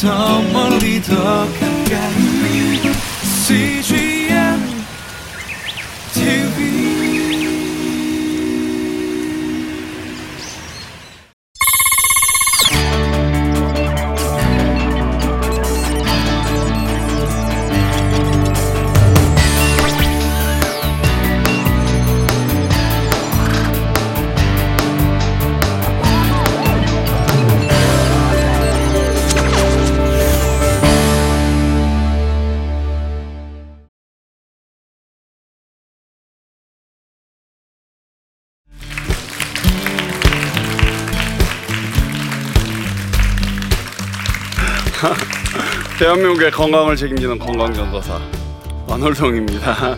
더 멀리 더 가까이 대한민국의 건강을 책임지는 건강전도사 안홀동입니다.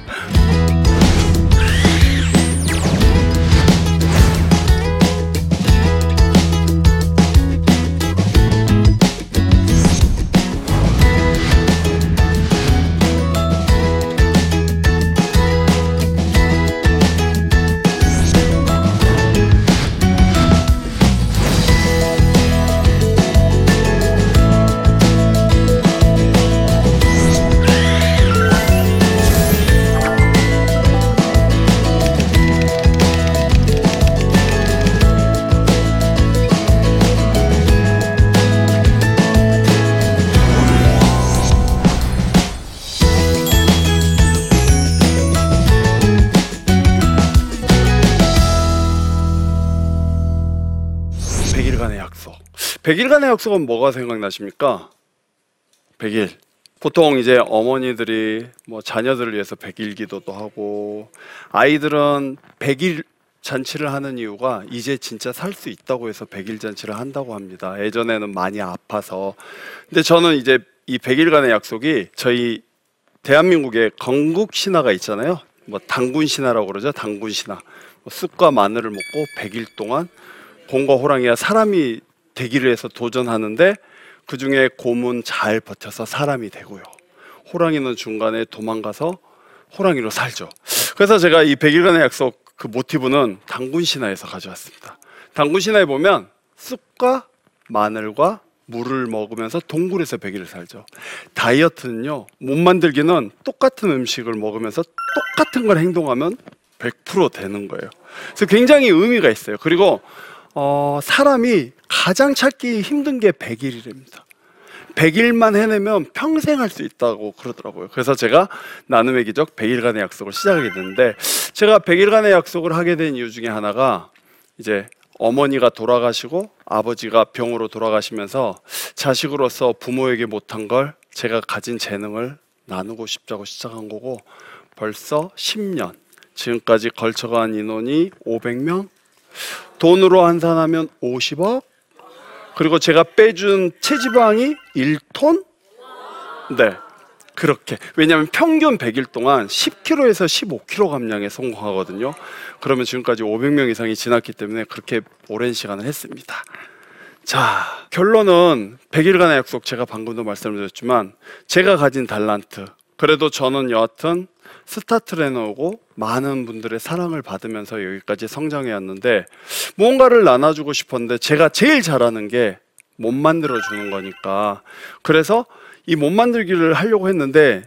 백일간의 약속은 뭐가 생각나십니까? 100일. 보통 이제 어머니들이 뭐 자녀들을 위해서 100일 기도도 하고, 아이들은 100일 잔치를 하는 이유가 이제 진짜 살 수 있다고 해서 100일 잔치를 한다고 합니다. 예전에는 많이 아파서. 근데 저는 이제 이 100일간의 약속이 저희 대한민국의 건국 신화가 있잖아요. 뭐 단군신화라고 그러죠. 단군신화. 쑥과 마늘을 먹고 100일 동안 곰과 호랑이와 사람이 되기를 해서 도전하는데, 그 중에 곰은 잘 버텨서 사람이 되고요, 호랑이는 중간에 도망가서 호랑이로 살죠. 그래서 제가 이 100일간의 약속 그 모티브는 단군신화에서 가져왔습니다. 단군신화에 보면 쑥과 마늘과 물을 먹으면서 동굴에서 100일을 살죠. 다이어트는요, 몸 만들기는 똑같은 음식을 먹으면서 똑같은 걸 행동하면 100% 되는 거예요. 그래서 굉장히 의미가 있어요. 그리고 사람이 가장 찾기 힘든 게 100일이랍니다. 100일만 해내면 평생 할 수 있다고 그러더라고요. 그래서 제가 나눔의 기적 100일간의 약속을 시작하게 됐는데, 제가 100일간의 약속을 하게 된 이유 중에 하나가, 이제 어머니가 돌아가시고 아버지가 병으로 돌아가시면서 자식으로서 부모에게 못한 걸, 제가 가진 재능을 나누고 싶다고 시작한 거고, 벌써 10년 지금까지 걸쳐간 인원이 500명, 돈으로 환산하면 50억, 그리고 제가 빼준 체지방이 1톤? 네, 그렇게. 왜냐하면 평균 100일 동안 10kg에서 15kg 감량에 성공하거든요. 그러면 지금까지 500명 이상이 지났기 때문에 그렇게 오랜 시간을 했습니다. 자, 결론은 100일간의 약속, 제가 방금도 말씀드렸지만 제가 가진 달란트, 그래도 저는 여하튼 스타트를 해놓고 많은 분들의 사랑을 받으면서 여기까지 성장해왔는데, 뭔가를 나눠주고 싶었는데 제가 제일 잘하는 게 못 만들어주는 거니까, 그래서 이 못 만들기를 하려고 했는데,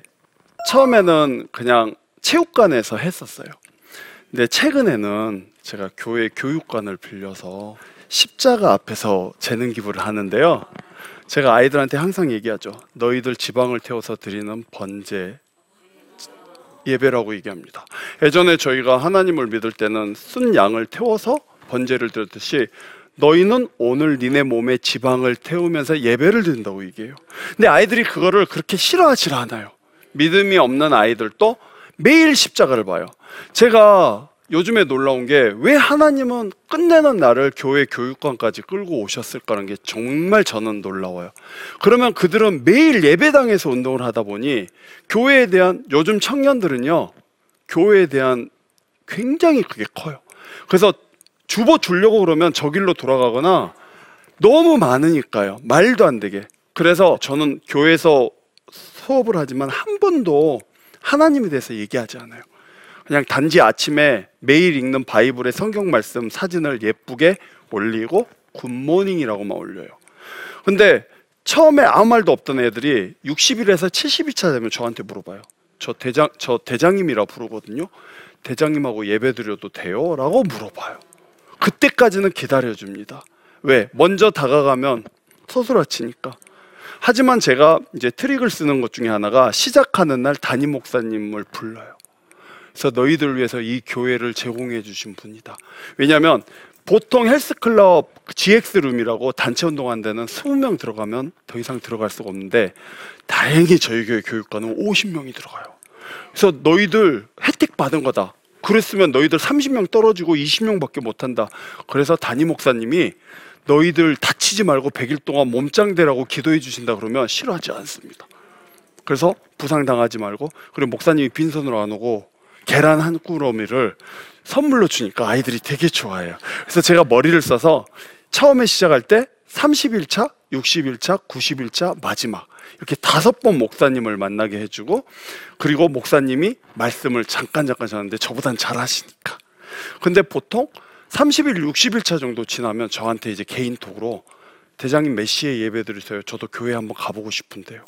처음에는 그냥 체육관에서 했었어요. 근데 최근에는 제가 교회 교육관을 빌려서 십자가 앞에서 재능 기부를 하는데요, 제가 아이들한테 항상 얘기하죠. 너희들 지방을 태워서 드리는 번제 예배라고 얘기합니다. 예전에 저희가 하나님을 믿을 때는 쓴 양을 태워서 번제를 드렸듯이, 너희는 오늘 니네 몸에 지방을 태우면서 예배를 드린다고 얘기해요. 근데 아이들이 그거를 그렇게 싫어하질 않아요. 믿음이 없는 아이들도 매일 십자가를 봐요. 제가 요즘에 놀라운 게, 왜 하나님은 끝내는 나를 교회 교육관까지 끌고 오셨을까라는 게 정말 저는 놀라워요. 그러면 그들은 매일 예배당에서 운동을 하다 보니, 교회에 대한, 요즘 청년들은요, 교회에 대한 굉장히 그게 커요. 그래서 주보 주려고 그러면 저 길로 돌아가거나, 너무 많으니까요, 말도 안 되게. 그래서 저는 교회에서 수업을 하지만 한 번도 하나님에 대해서 얘기하지 않아요. 그냥 단지 아침에 매일 읽는 바이블의 성경 말씀 사진을 예쁘게 올리고 굿모닝이라고만 올려요. 근데 처음에 아무 말도 없던 애들이 60일에서 70일차 되면 저한테 물어봐요. 저 대장님이라 부르거든요. 대장님하고 예배드려도 돼요? 라고 물어봐요. 그때까지는 기다려줍니다. 왜? 먼저 다가가면 서술아치니까. 하지만 제가 이제 트릭을 쓰는 것 중에 하나가 시작하는 날 담임 목사님을 불러요. 그래서 너희들 위해서 이 교회를 제공해 주신 분이다. 왜냐하면 보통 헬스클럽 GX룸이라고 단체 운동한 데는 20명 들어가면 더 이상 들어갈 수가 없는데, 다행히 저희 교회 교육과는 50명이 들어가요. 그래서 너희들 혜택 받은 거다. 그랬으면 너희들 30명 떨어지고 20명밖에 못한다. 그래서 담임 목사님이 너희들 다치지 말고 100일 동안 몸짱대라고 기도해 주신다 그러면 싫어하지 않습니다. 그래서 부상당하지 말고, 그리고 목사님이 빈손으로 안 오고 계란 한 꾸러미를 선물로 주니까 아이들이 되게 좋아해요. 그래서 제가 머리를 써서 처음에 시작할 때 30일차, 60일차, 90일차, 마지막 이렇게 5번 목사님을 만나게 해주고, 그리고 목사님이 말씀을 잠깐 하는데 저보단 잘하시니까. 근데 보통 30일, 60일차 정도 지나면 저한테 이제 개인톡으로 대장님 몇 시에 예배 드리세요? 저도 교회 한번 가보고 싶은데요.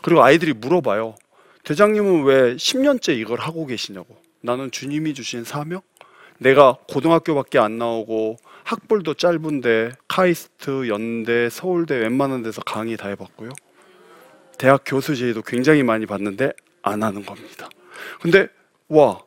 그리고 아이들이 물어봐요. 대장님은 왜 10년째 이걸 하고 계시냐고. 나는 주님이 주신 사명? 내가 고등학교밖에 안 나오고 학벌도 짧은데 카이스트, 연대, 서울대 웬만한 데서 강의 다 해봤고요. 대학 교수 제의도 굉장히 많이 봤는데 안 하는 겁니다. 근데 와,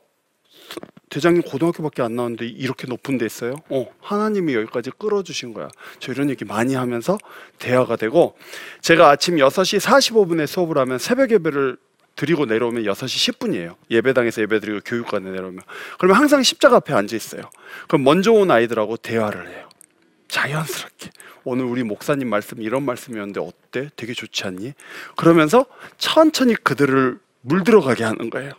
대장님 고등학교밖에 안 나왔는데 이렇게 높은 데 있어요? 하나님이 여기까지 끌어주신 거야. 저 이런 얘기 많이 하면서 대화가 되고, 제가 아침 6시 45분에 수업을 하면 새벽 예배를 드리고 내려오면 6시 10분이에요. 예배당에서 예배드리고 교육관에 내려오면. 그러면 항상 십자가 앞에 앉아있어요. 그럼 먼저 온 아이들하고 대화를 해요. 자연스럽게. 오늘 우리 목사님 말씀 이런 말씀이었는데 어때? 되게 좋지 않니? 그러면서 천천히 그들을 물들어가게 하는 거예요.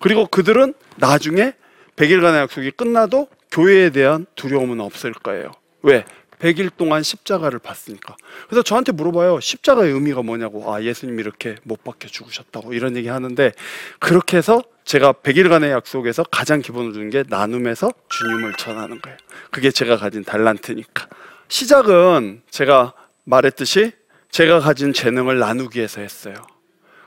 그리고 그들은 나중에 100일간의 약속이 끝나도 교회에 대한 두려움은 없을 거예요. 왜? 100일 동안 십자가를 봤으니까. 그래서 저한테 물어봐요. 십자가의 의미가 뭐냐고. 아, 예수님 이렇게 못 박혀 죽으셨다고 이런 얘기 하는데, 그렇게 해서 제가 100일간의 약속에서 가장 기본으로 주는 게 나눔에서 주님을 전하는 거예요. 그게 제가 가진 달란트니까. 시작은 제가 말했듯이 제가 가진 재능을 나누기 위해서 했어요.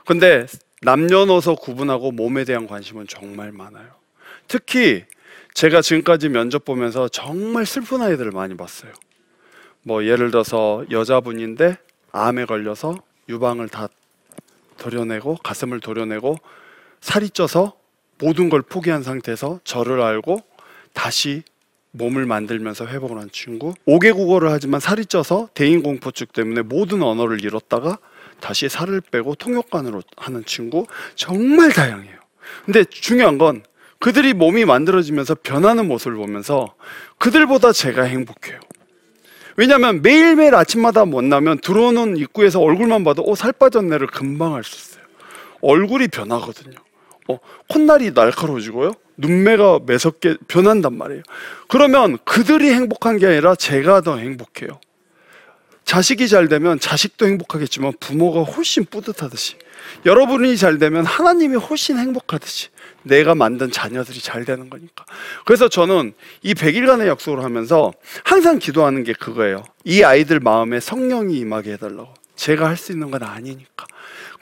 근데 남녀노소 구분하고 몸에 대한 관심은 정말 많아요. 특히 제가 지금까지 면접 보면서 정말 슬픈 아이들을 많이 봤어요. 뭐 예를 들어서 여자분인데 암에 걸려서 유방을 다 도려내고 가슴을 도려내고 살이 쪄서 모든 걸 포기한 상태에서 저를 알고 다시 몸을 만들면서 회복을 한 친구, 5개 국어를 하지만 살이 쪄서 대인공포증 때문에 모든 언어를 잃었다가 다시 살을 빼고 통역관으로 하는 친구, 정말 다양해요. 근데 중요한 건 그들이 몸이 만들어지면서 변하는 모습을 보면서 그들보다 제가 행복해요. 왜냐하면 매일매일 아침마다 만나면 들어오는 입구에서 얼굴만 봐도 살 빠졌네를 금방 알 수 있어요. 얼굴이 변하거든요. 콧날이 날카로워지고요. 눈매가 매섭게 변한단 말이에요. 그러면 그들이 행복한 게 아니라 제가 더 행복해요. 자식이 잘 되면 자식도 행복하겠지만 부모가 훨씬 뿌듯하듯이, 여러분이 잘 되면 하나님이 훨씬 행복하듯이 내가 만든 자녀들이 잘 되는 거니까. 그래서 저는 이 100일간의 약속을 하면서 항상 기도하는 게 그거예요. 이 아이들 마음에 성령이 임하게 해달라고. 제가 할 수 있는 건 아니니까.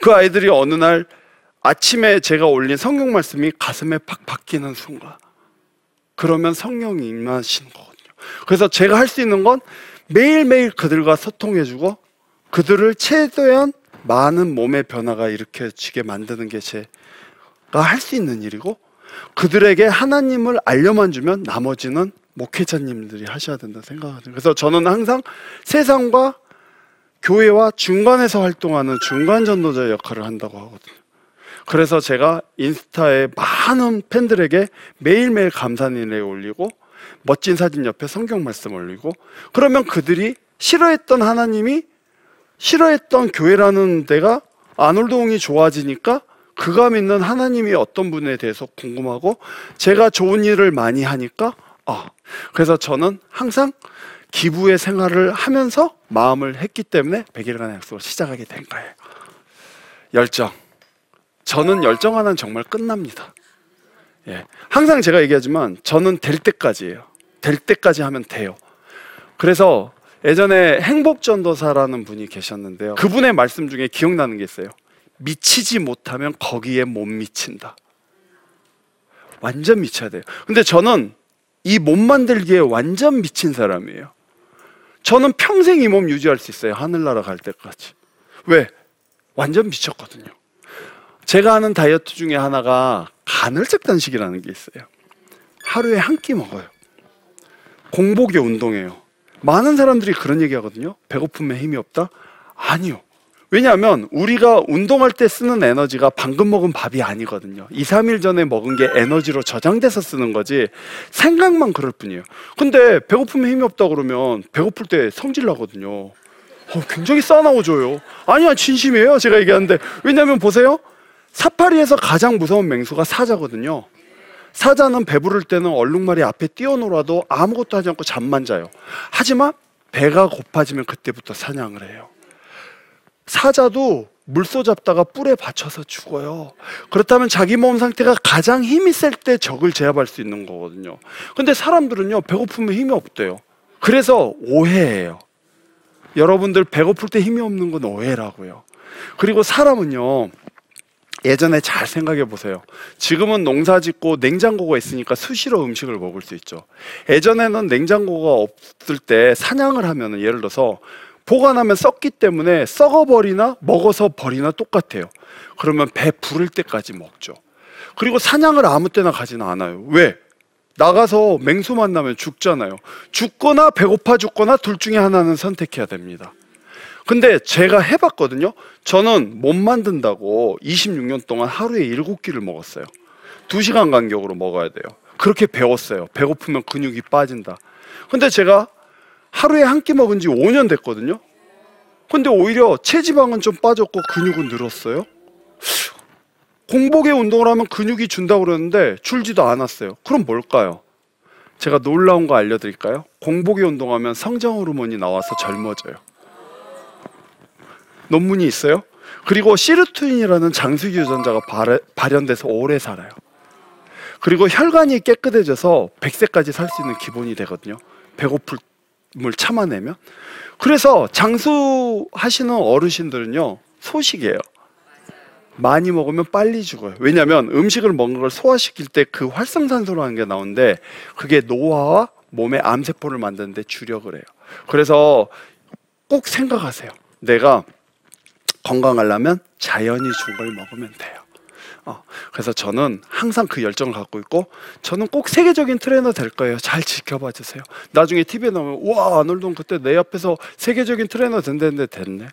그 아이들이 어느 날 아침에 제가 올린 성경 말씀이 가슴에 팍 박히는 순간, 그러면 성령이 임하시는 거거든요. 그래서 제가 할 수 있는 건 매일매일 그들과 소통해주고 그들을 최대한 많은 몸의 변화가 일으켜지게 만드는 게 제가 할 수 있는 일이고, 그들에게 하나님을 알려만 주면 나머지는 목회자님들이 하셔야 된다 생각하거든요. 그래서 저는 항상 세상과 교회와 중간에서 활동하는 중간 전도자의 역할을 한다고 하거든요. 그래서 제가 인스타에 많은 팬들에게 매일매일 감사일에 올리고 멋진 사진 옆에 성경 말씀 올리고, 그러면 그들이 싫어했던 하나님이 싫어했던 교회라는 데가 안홀동이 좋아지니까 그가 믿는 하나님이 어떤 분에 대해서 궁금하고, 제가 좋은 일을 많이 하니까 그래서 저는 항상 기부의 생활을 하면서 마음을 했기 때문에 100일간의 약속을 시작하게 된 거예요. 열정. 저는 열정 하나는 정말 끝납니다. 예, 항상 제가 얘기하지만 저는 될 때까지예요. 될 때까지 하면 돼요. 그래서 예전에 행복전도사라는 분이 계셨는데요, 그분의 말씀 중에 기억나는 게 있어요. 미치지 못하면 거기에 못 미친다. 완전 미쳐야 돼요. 근데 저는 이 몸 만들기에 완전 미친 사람이에요. 저는 평생 이 몸 유지할 수 있어요. 하늘나라 갈 때까지. 왜? 완전 미쳤거든요. 제가 하는 다이어트 중에 하나가 간헐적 단식이라는 게 있어요. 하루에 한 끼 먹어요. 공복에 운동해요. 많은 사람들이 그런 얘기 하거든요. 배고픔에 힘이 없다? 아니요. 왜냐하면 우리가 운동할 때 쓰는 에너지가 방금 먹은 밥이 아니거든요. 2, 3일 전에 먹은 게 에너지로 저장돼서 쓰는 거지 생각만 그럴 뿐이에요. 근데 배고픔에 힘이 없다 그러면 배고플 때 성질 나거든요. 굉장히 싸나워져요. 아니야, 진심이에요, 제가 얘기하는데. 왜냐하면 보세요, 사파리에서 가장 무서운 맹수가 사자거든요. 사자는 배부를 때는 얼룩말이 앞에 뛰어놀아도 아무것도 하지 않고 잠만 자요. 하지만 배가 고파지면 그때부터 사냥을 해요. 사자도 물소 잡다가 뿔에 받쳐서 죽어요. 그렇다면 자기 몸 상태가 가장 힘이 셀 때 적을 제압할 수 있는 거거든요. 근데 사람들은요, 배고프면 힘이 없대요. 그래서 오해예요. 여러분들 배고플 때 힘이 없는 건 오해라고요. 그리고 사람은요, 예전에 잘 생각해 보세요. 지금은 농사 짓고 냉장고가 있으니까 수시로 음식을 먹을 수 있죠. 예전에는 냉장고가 없을 때 사냥을 하면, 예를 들어서 보관하면 썩기 때문에 썩어버리나 먹어서 버리나 똑같아요. 그러면 배 부를 때까지 먹죠. 그리고 사냥을 아무 때나 가지는 않아요. 왜? 나가서 맹수 만나면 죽잖아요. 죽거나 배고파 죽거나 둘 중에 하나는 선택해야 됩니다. 근데 제가 해봤거든요. 저는 못 만든다고 26년 동안 하루에 7끼를 먹었어요. 2시간 간격으로 먹어야 돼요. 그렇게 배웠어요. 배고프면 근육이 빠진다. 근데 제가 하루에 한 끼 먹은 지 5년 됐거든요. 근데 오히려 체지방은 좀 빠졌고 근육은 늘었어요. 공복에 운동을 하면 근육이 준다고 그러는데 줄지도 않았어요. 그럼 뭘까요? 제가 놀라운 거 알려드릴까요? 공복에 운동하면 성장 호르몬이 나와서 젊어져요. 논문이 있어요. 그리고 시르투인이라는 장수기 유전자가 발현돼서 오래 살아요. 그리고 혈관이 깨끗해져서 100세까지 살 수 있는 기본이 되거든요. 배고픔을 참아내면. 그래서 장수 하시는 어르신들은요, 소식이에요. 많이 먹으면 빨리 죽어요. 왜냐하면 음식을 먹는 걸 소화시킬 때 그 활성산소라는 게 나오는데, 그게 노화와 몸의 암세포를 만드는데 주력을 해요. 그래서 꼭 생각하세요. 내가 건강하려면 자연이 준 걸 먹으면 돼요. 그래서 저는 항상 그 열정을 갖고 있고, 저는 꼭 세계적인 트레이너 될 거예요. 잘 지켜봐 주세요. 나중에 TV에 나오면, 우와, 안홀동 그때 내 옆에서 세계적인 트레이너 된다는데 됐네.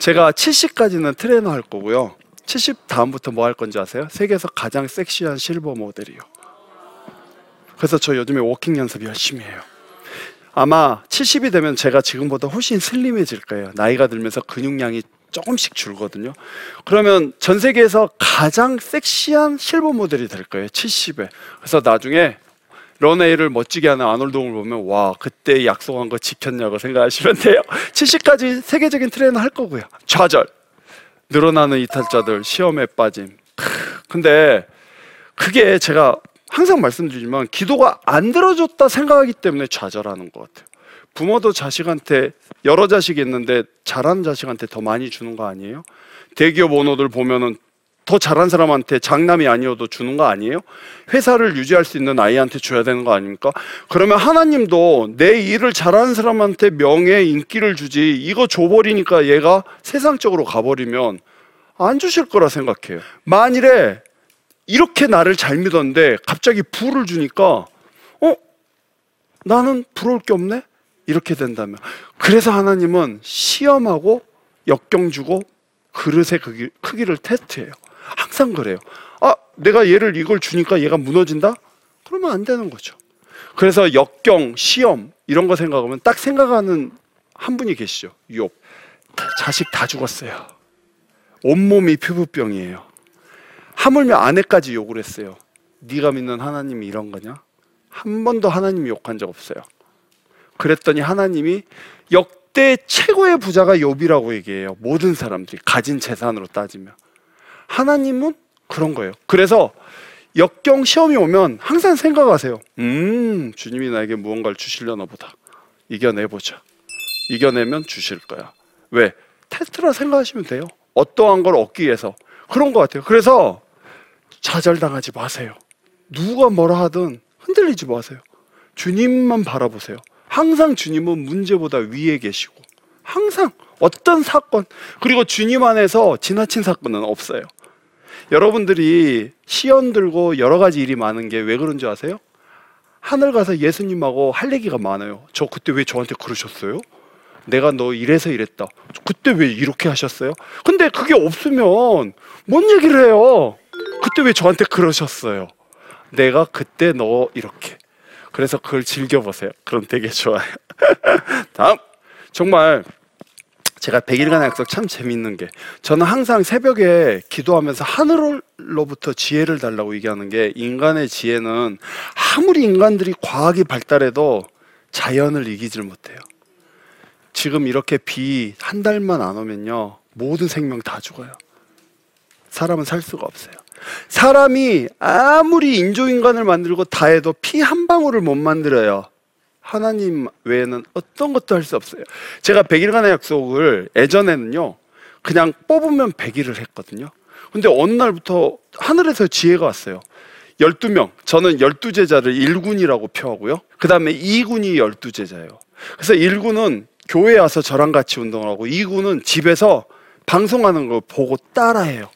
제가 70까지는 트레이너 할 거고요. 70 다음부터 뭐 할 건지 아세요? 세계에서 가장 섹시한 실버 모델이요. 그래서 저 요즘에 워킹 연습 열심히 해요. 아마 70이 되면 제가 지금보다 훨씬 슬림해질 거예요. 나이가 들면서 근육량이 조금씩 줄거든요. 그러면 전 세계에서 가장 섹시한 실버 모델이 될 거예요, 70에. 그래서 나중에 런웨이를 멋지게 하는 안홀동을 보면, 와, 그때 약속한 거 지켰냐고 생각하시면 돼요. 70까지 세계적인 트레이너 할 거고요. 좌절, 늘어나는 이탈자들, 시험에 빠짐. 근데 그게 제가 항상 말씀드리지만 기도가 안 들어줬다 생각하기 때문에 좌절하는 것 같아요. 부모도 자식한테, 여러 자식이 있는데 잘하는 자식한테 더 많이 주는 거 아니에요? 대기업 오너들 보면은 더 잘한 사람한테 장남이 아니어도 주는 거 아니에요? 회사를 유지할 수 있는 아이한테 줘야 되는 거 아닙니까? 그러면 하나님도 내 일을 잘하는 사람한테 명예, 인기를 주지, 이거 줘버리니까 얘가 세상적으로 가버리면 안 주실 거라 생각해요. 만일에 이렇게 나를 잘 믿었는데 갑자기 부를 주니까 나는 부러울 게 없네? 이렇게 된다면. 그래서 하나님은 시험하고 역경 주고 그릇의 크기를 테스트해요. 항상 그래요. 내가 얘를 이걸 주니까 얘가 무너진다? 그러면 안 되는 거죠. 그래서 역경, 시험 이런 거 생각하면 딱 생각하는 한 분이 계시죠. 욥. 자식 다 죽었어요. 온몸이 피부병이에요. 하물며 아내까지 욕을 했어요. 네가 믿는 하나님이 이런 거냐? 한 번도 하나님 욕한 적 없어요. 그랬더니 하나님이 역대 최고의 부자가 욥이라고 얘기해요. 모든 사람들이 가진 재산으로 따지면. 하나님은 그런 거예요. 그래서 역경, 시험이 오면 항상 생각하세요. 주님이 나에게 무언가를 주시려나 보다. 이겨내보자. 이겨내면 주실 거야. 왜? 테스트라 생각하시면 돼요. 어떠한 걸 얻기 위해서. 그런 것 같아요. 그래서 좌절당하지 마세요. 누가 뭐라 하든 흔들리지 마세요. 주님만 바라보세요. 항상 주님은 문제보다 위에 계시고 항상 어떤 사건, 그리고 주님 안에서 지나친 사건은 없어요. 여러분들이 시험 들고 여러 가지 일이 많은 게 왜 그런 줄 아세요? 하늘 가서 예수님하고 할 얘기가 많아요. 저 그때 왜 저한테 그러셨어요? 내가 너 이래서 이랬다. 그때 왜 이렇게 하셨어요? 근데 그게 없으면 뭔 얘기를 해요? 그때 왜 저한테 그러셨어요? 내가 그때 너 이렇게. 그래서 그걸 즐겨보세요. 그럼 되게 좋아요. 다음. 정말 제가 100일간의 약속 참 재밌는 게, 저는 항상 새벽에 기도하면서 하늘로부터 지혜를 달라고 얘기하는 게, 인간의 지혜는 아무리 인간들이 과학이 발달해도 자연을 이기질 못해요. 지금 이렇게 비 한 달만 안 오면요, 모든 생명 다 죽어요. 사람은 살 수가 없어요. 사람이 아무리 인조인간을 만들고 다 해도 피 한 방울을 못 만들어요. 하나님 외에는 어떤 것도 할 수 없어요. 제가 100일간의 약속을 예전에는요, 그냥 뽑으면 100일을 했거든요. 근데 어느 날부터 하늘에서 지혜가 왔어요. 12명, 저는 12제자를 1군이라고 표하고요, 그 다음에 2군이 12제자예요. 그래서 1군은 교회에 와서 저랑 같이 운동을 하고, 2군은 집에서 방송하는 걸 보고 따라해요.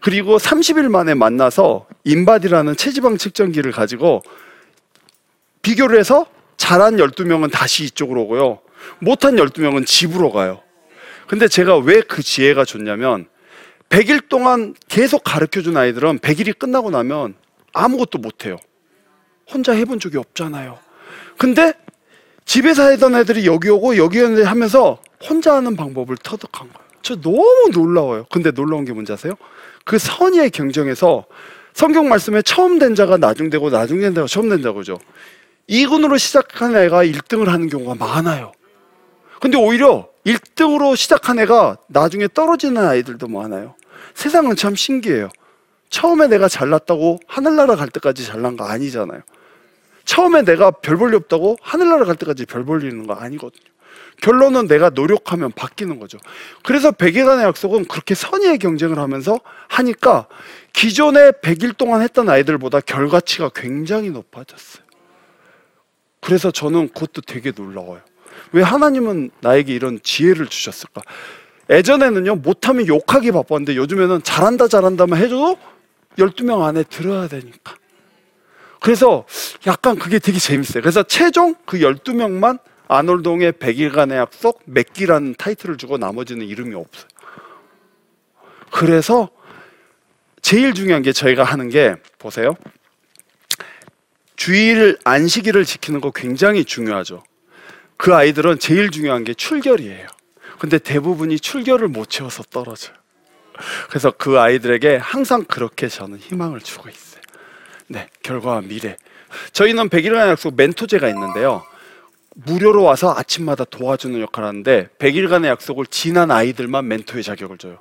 그리고 30일 만에 만나서 인바디라는 체지방 측정기를 가지고 비교를 해서 잘한 12명은 다시 이쪽으로 오고요, 못한 12명은 집으로 가요. 근데 제가 왜 그 지혜가 좋냐면, 100일 동안 계속 가르쳐준 아이들은 100일이 끝나고 나면 아무것도 못해요. 혼자 해본 적이 없잖아요. 근데 집에서 하던 애들이 여기 오고 여기 하면서 혼자 하는 방법을 터득한 거예요. 저 너무 놀라워요. 근데 놀라운 게 뭔지 아세요? 그 선의의 경쟁에서 성경 말씀에 처음 된 자가 나중되고 나중된 자가 처음 된 자고죠. 2군으로 시작한 애가 1등을 하는 경우가 많아요. 근데 오히려 1등으로 시작한 애가 나중에 떨어지는 아이들도 많아요. 세상은 참 신기해요. 처음에 내가 잘났다고 하늘나라 갈 때까지 잘난 거 아니잖아요. 처음에 내가 별 볼일 없다고 하늘나라 갈 때까지 별 볼일 있는 거 아니거든요. 결론은 내가 노력하면 바뀌는 거죠. 그래서 100일간의 약속은 그렇게 선의의 경쟁을 하면서 하니까 기존에 100일 동안 했던 아이들보다 결과치가 굉장히 높아졌어요. 그래서 저는 그것도 되게 놀라워요. 왜 하나님은 나에게 이런 지혜를 주셨을까? 예전에는요, 못하면 욕하기 바빴는데, 요즘에는 잘한다 잘한다만 해줘도 12명 안에 들어야 되니까. 그래서 약간 그게 되게 재밌어요. 그래서 최종 그 12명만 안홀동의 100일간의 약속 맺기라는 타이틀을 주고, 나머지는 이름이 없어요. 그래서 제일 중요한 게, 저희가 하는 게 보세요, 주일 안식일을 지키는 거 굉장히 중요하죠. 그 아이들은 제일 중요한 게 출결이에요. 근데 대부분이 출결을 못 채워서 떨어져요. 그래서 그 아이들에게 항상 그렇게 저는 희망을 주고 있어요. 네, 결과와 미래. 저희는 100일간 약속 멘토제가 있는데요, 무료로 와서 아침마다 도와주는 역할을 하는데, 100일간의 약속을 지난 아이들만 멘토의 자격을 줘요.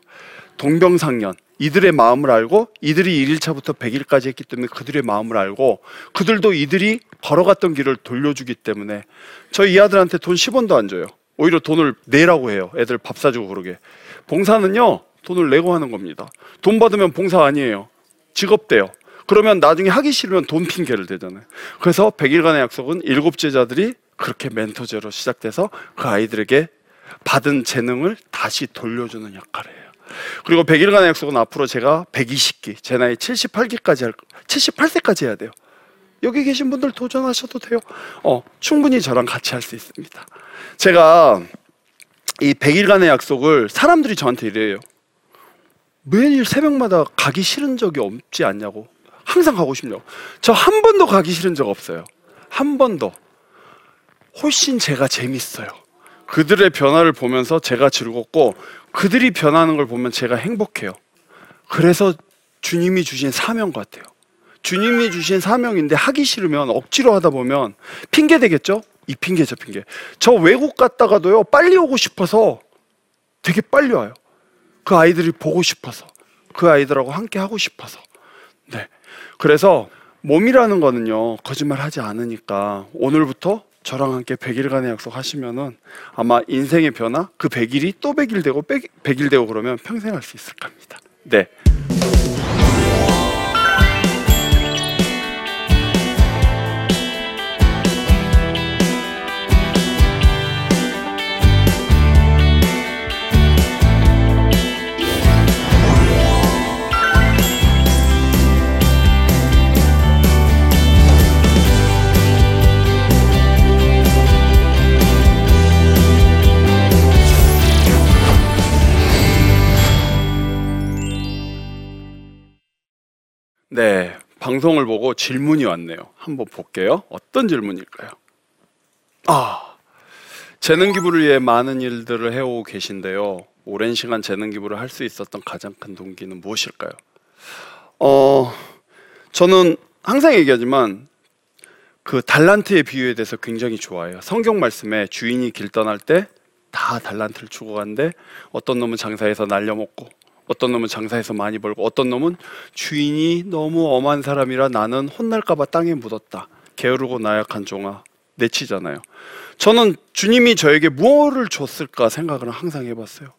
동병상련, 이들의 마음을 알고, 이들이 1일차부터 100일까지 했기 때문에 그들의 마음을 알고, 그들도 이들이 걸어갔던 길을 돌려주기 때문에. 저희 이 아들한테 돈 10원도 안 줘요. 오히려 돈을 내라고 해요. 애들 밥 사주고 그러게. 봉사는요, 돈을 내고 하는 겁니다. 돈 받으면 봉사 아니에요. 직업대요. 그러면 나중에 하기 싫으면 돈 핑계를 대잖아요. 그래서 100일간의 약속은 7제자들이 그렇게 멘토제로 시작돼서 그 아이들에게 받은 재능을 다시 돌려주는 역할을 해요. 그리고 100일간의 약속은 앞으로 제가 120기, 제 나이 78세까지 해야 돼요. 여기 계신 분들 도전하셔도 돼요. 충분히 저랑 같이 할 수 있습니다. 제가 이 100일간의 약속을, 사람들이 저한테 이래요. 매일 새벽마다 가기 싫은 적이 없지 않냐고. 항상 가고 싶냐고. 저 한 번도 가기 싫은 적 없어요. 한 번도. 훨씬 제가 재밌어요. 그들의 변화를 보면서 제가 즐겁고, 그들이 변하는 걸 보면 제가 행복해요. 그래서 주님이 주신 사명 같아요. 주님이 주신 사명인데, 하기 싫으면 억지로 하다 보면 핑계 되겠죠? 이 핑계 저 핑계. 저 외국 갔다가도요, 빨리 오고 싶어서 되게 빨리 와요. 그 아이들이 보고 싶어서, 그 아이들하고 함께 하고 싶어서. 네. 그래서 몸이라는 거는요, 거짓말하지 않으니까 오늘부터 저랑 함께 100일간의 약속 하시면은 아마 인생의 변화, 그 100일이 또 100일 되고 100일 되고 그러면 평생 할 수 있을 겁니다. 네. 네, 방송을 보고 질문이 왔네요. 한번 볼게요. 어떤 질문일까요? 재능 기부를 위해 많은 일들을 해오고 계신데요. 오랜 시간 재능 기부를 할 수 있었던 가장 큰 동기는 무엇일까요? 저는 항상 얘기하지만 그 달란트의 비유에 대해서 굉장히 좋아해요. 성경 말씀에 주인이 길떠날 때 다 달란트를 주고 간데 어떤 놈은 장사해서 날려먹고 어떤 놈은 장사해서 많이 벌고 어떤 놈은 주인이 너무 엄한 사람이라 나는 혼날까봐 땅에 묻었다. 게으르고 나약한 종아 내치잖아요. 저는 주님이 저에게 무엇을 줬을까 생각을 항상 해봤어요.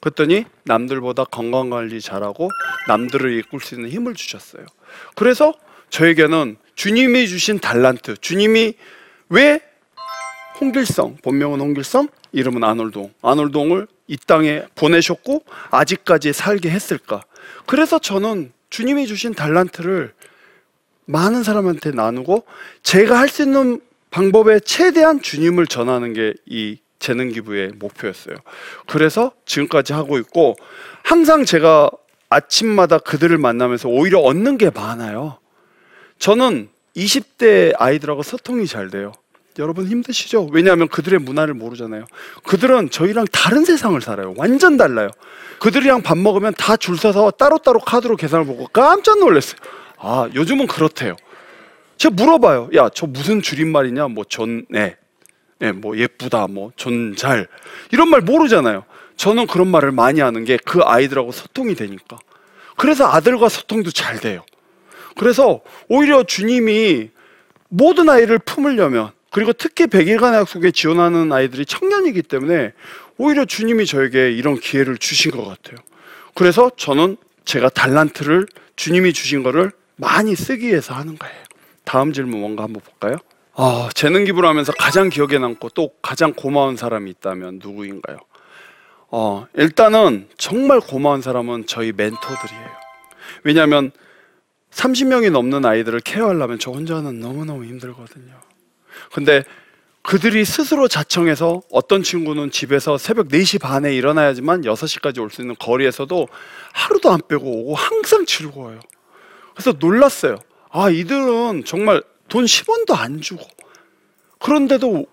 그랬더니 남들보다 건강관리 잘하고 남들을 이끌 수 있는 힘을 주셨어요. 그래서 저에게는 주님이 주신 달란트, 주님이 왜 홍길성, 본명은 홍길성, 이름은 안홀동, 안홀동을 이 땅에 보내셨고 아직까지 살게 했을까. 그래서 저는 주님이 주신 달란트를 많은 사람한테 나누고 제가 할 수 있는 방법에 최대한 주님을 전하는 게 이 재능기부의 목표였어요. 그래서 지금까지 하고 있고 항상 제가 아침마다 그들을 만나면서 오히려 얻는 게 많아요. 저는 20대 아이들하고 소통이 잘 돼요. 여러분 힘드시죠? 왜냐하면 그들의 문화를 모르잖아요. 그들은 저희랑 다른 세상을 살아요. 완전 달라요. 그들이랑 밥 먹으면 다 줄 서서 따로따로 카드로 계산을 보고 깜짝 놀랐어요. 아, 요즘은 그렇대요. 제가 물어봐요. 야, 저 무슨 줄임말이냐? 뭐 존네, 네, 뭐 예쁘다, 뭐 존잘, 이런 말 모르잖아요. 저는 그런 말을 많이 하는 게 그 아이들하고 소통이 되니까. 그래서 아들과 소통도 잘 돼요. 그래서 오히려 주님이 모든 아이를 품으려면, 그리고 특히 100일간의 약속에 지원하는 아이들이 청년이기 때문에 오히려 주님이 저에게 이런 기회를 주신 것 같아요. 그래서 저는 제가 달란트를, 주님이 주신 거를 많이 쓰기 위해서 하는 거예요. 다음 질문 뭔가 한번 볼까요? 재능 기부를 하면서 가장 기억에 남고 또 가장 고마운 사람이 있다면 누구인가요? 일단은 정말 고마운 사람은 저희 멘토들이에요. 왜냐하면 30명이 넘는 아이들을 케어하려면 저 혼자는 너무너무 힘들거든요. 근데 그들이 스스로 자청해서 어떤 친구는 집에서 새벽 4시 반에 일어나야지만 6시까지 올 수 있는 거리에서도 하루도 안 빼고 오고 항상 즐거워요. 그래서 놀랐어요. 아, 이들은 정말 돈 10원도 안 주고 그런데도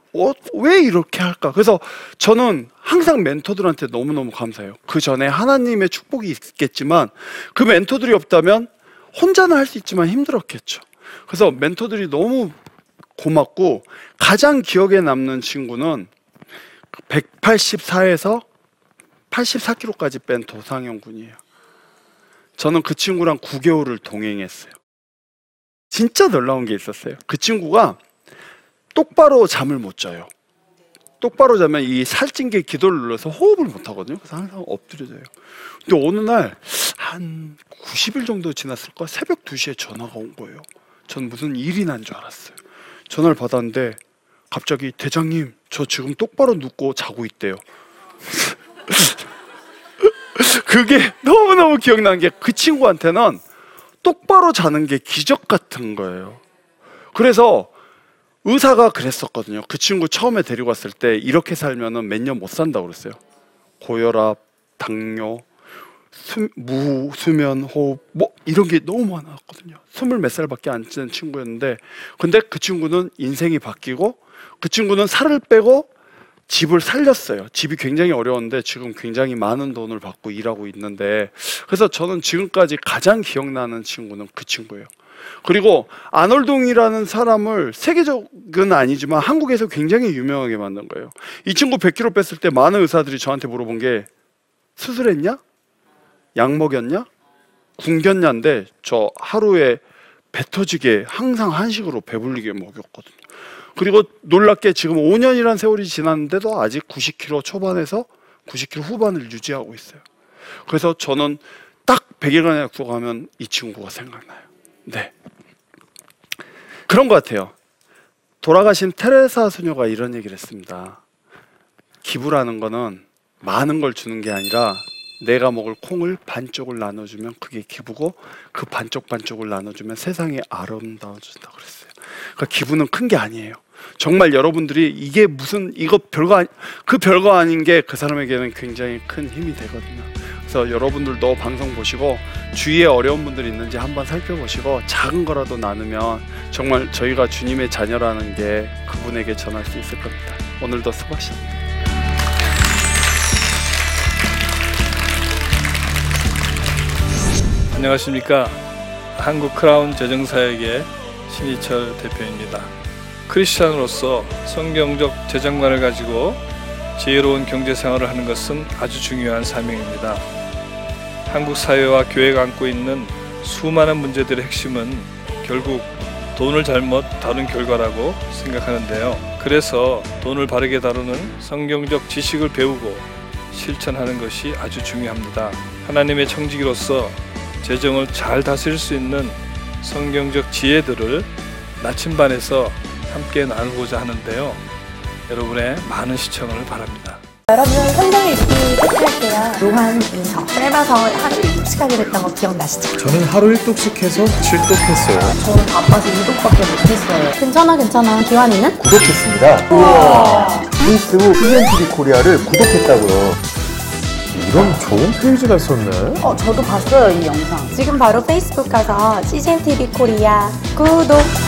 왜 이렇게 할까? 그래서 저는 항상 멘토들한테 너무너무 감사해요. 그 전에 하나님의 축복이 있겠지만 그 멘토들이 없다면 혼자는 할 수 있지만 힘들었겠죠. 그래서 멘토들이 너무 고맙고 가장 기억에 남는 친구는 184에서 84kg까지 뺀 도상현 군이에요. 저는 그 친구랑 9개월을 동행했어요. 진짜 놀라운 게 있었어요. 그 친구가 똑바로 잠을 못 자요. 똑바로 자면 이 살찐 게 기도를 눌러서 호흡을 못 하거든요. 그래서 항상 엎드려 자요. 근데 어느 날 한 90일 정도 지났을까 새벽 2시에 전화가 온 거예요. 전 무슨 일이 난 줄 알았어요. 전화를 받았는데 갑자기 대장님 저 지금 똑바로 눕고 자고 있대요. 그게 너무너무 기억나는 게 그 친구한테는 똑바로 자는 게 기적 같은 거예요. 그래서 의사가 그랬었거든요. 그 친구 처음에 데리고 왔을 때 이렇게 살면은 몇 년 못 산다고 그랬어요. 고혈압, 당뇨, 수면, 호흡, 뭐 이런 게 너무 많았거든요. 20몇 살밖에 안 찌는 친구였는데, 근데 그 친구는 인생이 바뀌고 그 친구는 살을 빼고 집을 살렸어요. 집이 굉장히 어려웠는데 지금 굉장히 많은 돈을 받고 일하고 있는데, 그래서 저는 지금까지 가장 기억나는 친구는 그 친구예요. 그리고 안홀동이라는 사람을 세계적은 아니지만 한국에서 굉장히 유명하게 만든 거예요. 이 친구 100kg 뺐을 때 많은 의사들이 저한테 물어본 게 수술했냐? 약 먹였냐? 굶겼냐인데 저 하루에 배 터지게 항상 한식으로 배불리게 먹였거든요. 그리고 놀랍게 지금 5년이란 세월이 지났는데도 아직 90kg 초반에서 90kg 후반을 유지하고 있어요. 그래서 저는 딱 100일간의 약속하면 이 친구가 생각나요. 네, 그런 것 같아요. 돌아가신 테레사 수녀가 이런 얘기를 했습니다. 기부라는 거는 많은 걸 주는 게 아니라 내가 먹을 콩을 반쪽을 나눠주면 그게 기부고, 그 반쪽반쪽을 나눠주면 세상이 아름다워진다 그랬어요. 그러니까 기부는 큰 게 아니에요. 정말 여러분들이 이게 무슨 이거 별거 아니, 그 별거 아닌 게 그 사람에게는 굉장히 큰 힘이 되거든요. 그래서 여러분들도 방송 보시고 주위에 어려운 분들이 있는지 한번 살펴보시고 작은 거라도 나누면 정말 저희가 주님의 자녀라는 게 그분에게 전할 수 있을 겁니다. 오늘도 수고하셨습니다. 안녕하십니까. 한국 크라운 재정사역의 신희철 대표입니다. 크리스찬으로서 성경적 재정관을 가지고 지혜로운 경제생활을 하는 것은 아주 중요한 사명입니다. 한국 사회와 교회가 안고 있는 수많은 문제들의 핵심은 결국 돈을 잘못 다룬 결과라고 생각하는데요. 그래서 돈을 바르게 다루는 성경적 지식을 배우고 실천하는 것이 아주 중요합니다. 하나님의 청지기로서 재정을 잘 다스릴 수 있는 성경적 지혜들을 나침반에서 함께 나누고자 하는데요. 여러분의 많은 시청을 바랍니다. 여러분 성경에 읽기 끝할게요. 요한 인서 짧아서 하루 1독씩 하게 됐던 거 기억나시죠? 저는 하루 1독씩 해서 7독했어요. 저는 바빠서 2독밖에 못했어요. 괜찮아 기환이는? 구독했습니다. 우와, 페이스북 CJTV 코리아를 구독했다고요. 이런 좋은 페이지가 있었네. 저도 봤어요, 이 영상. 지금 바로 페이스북 가서 CJTV 코리아 구독!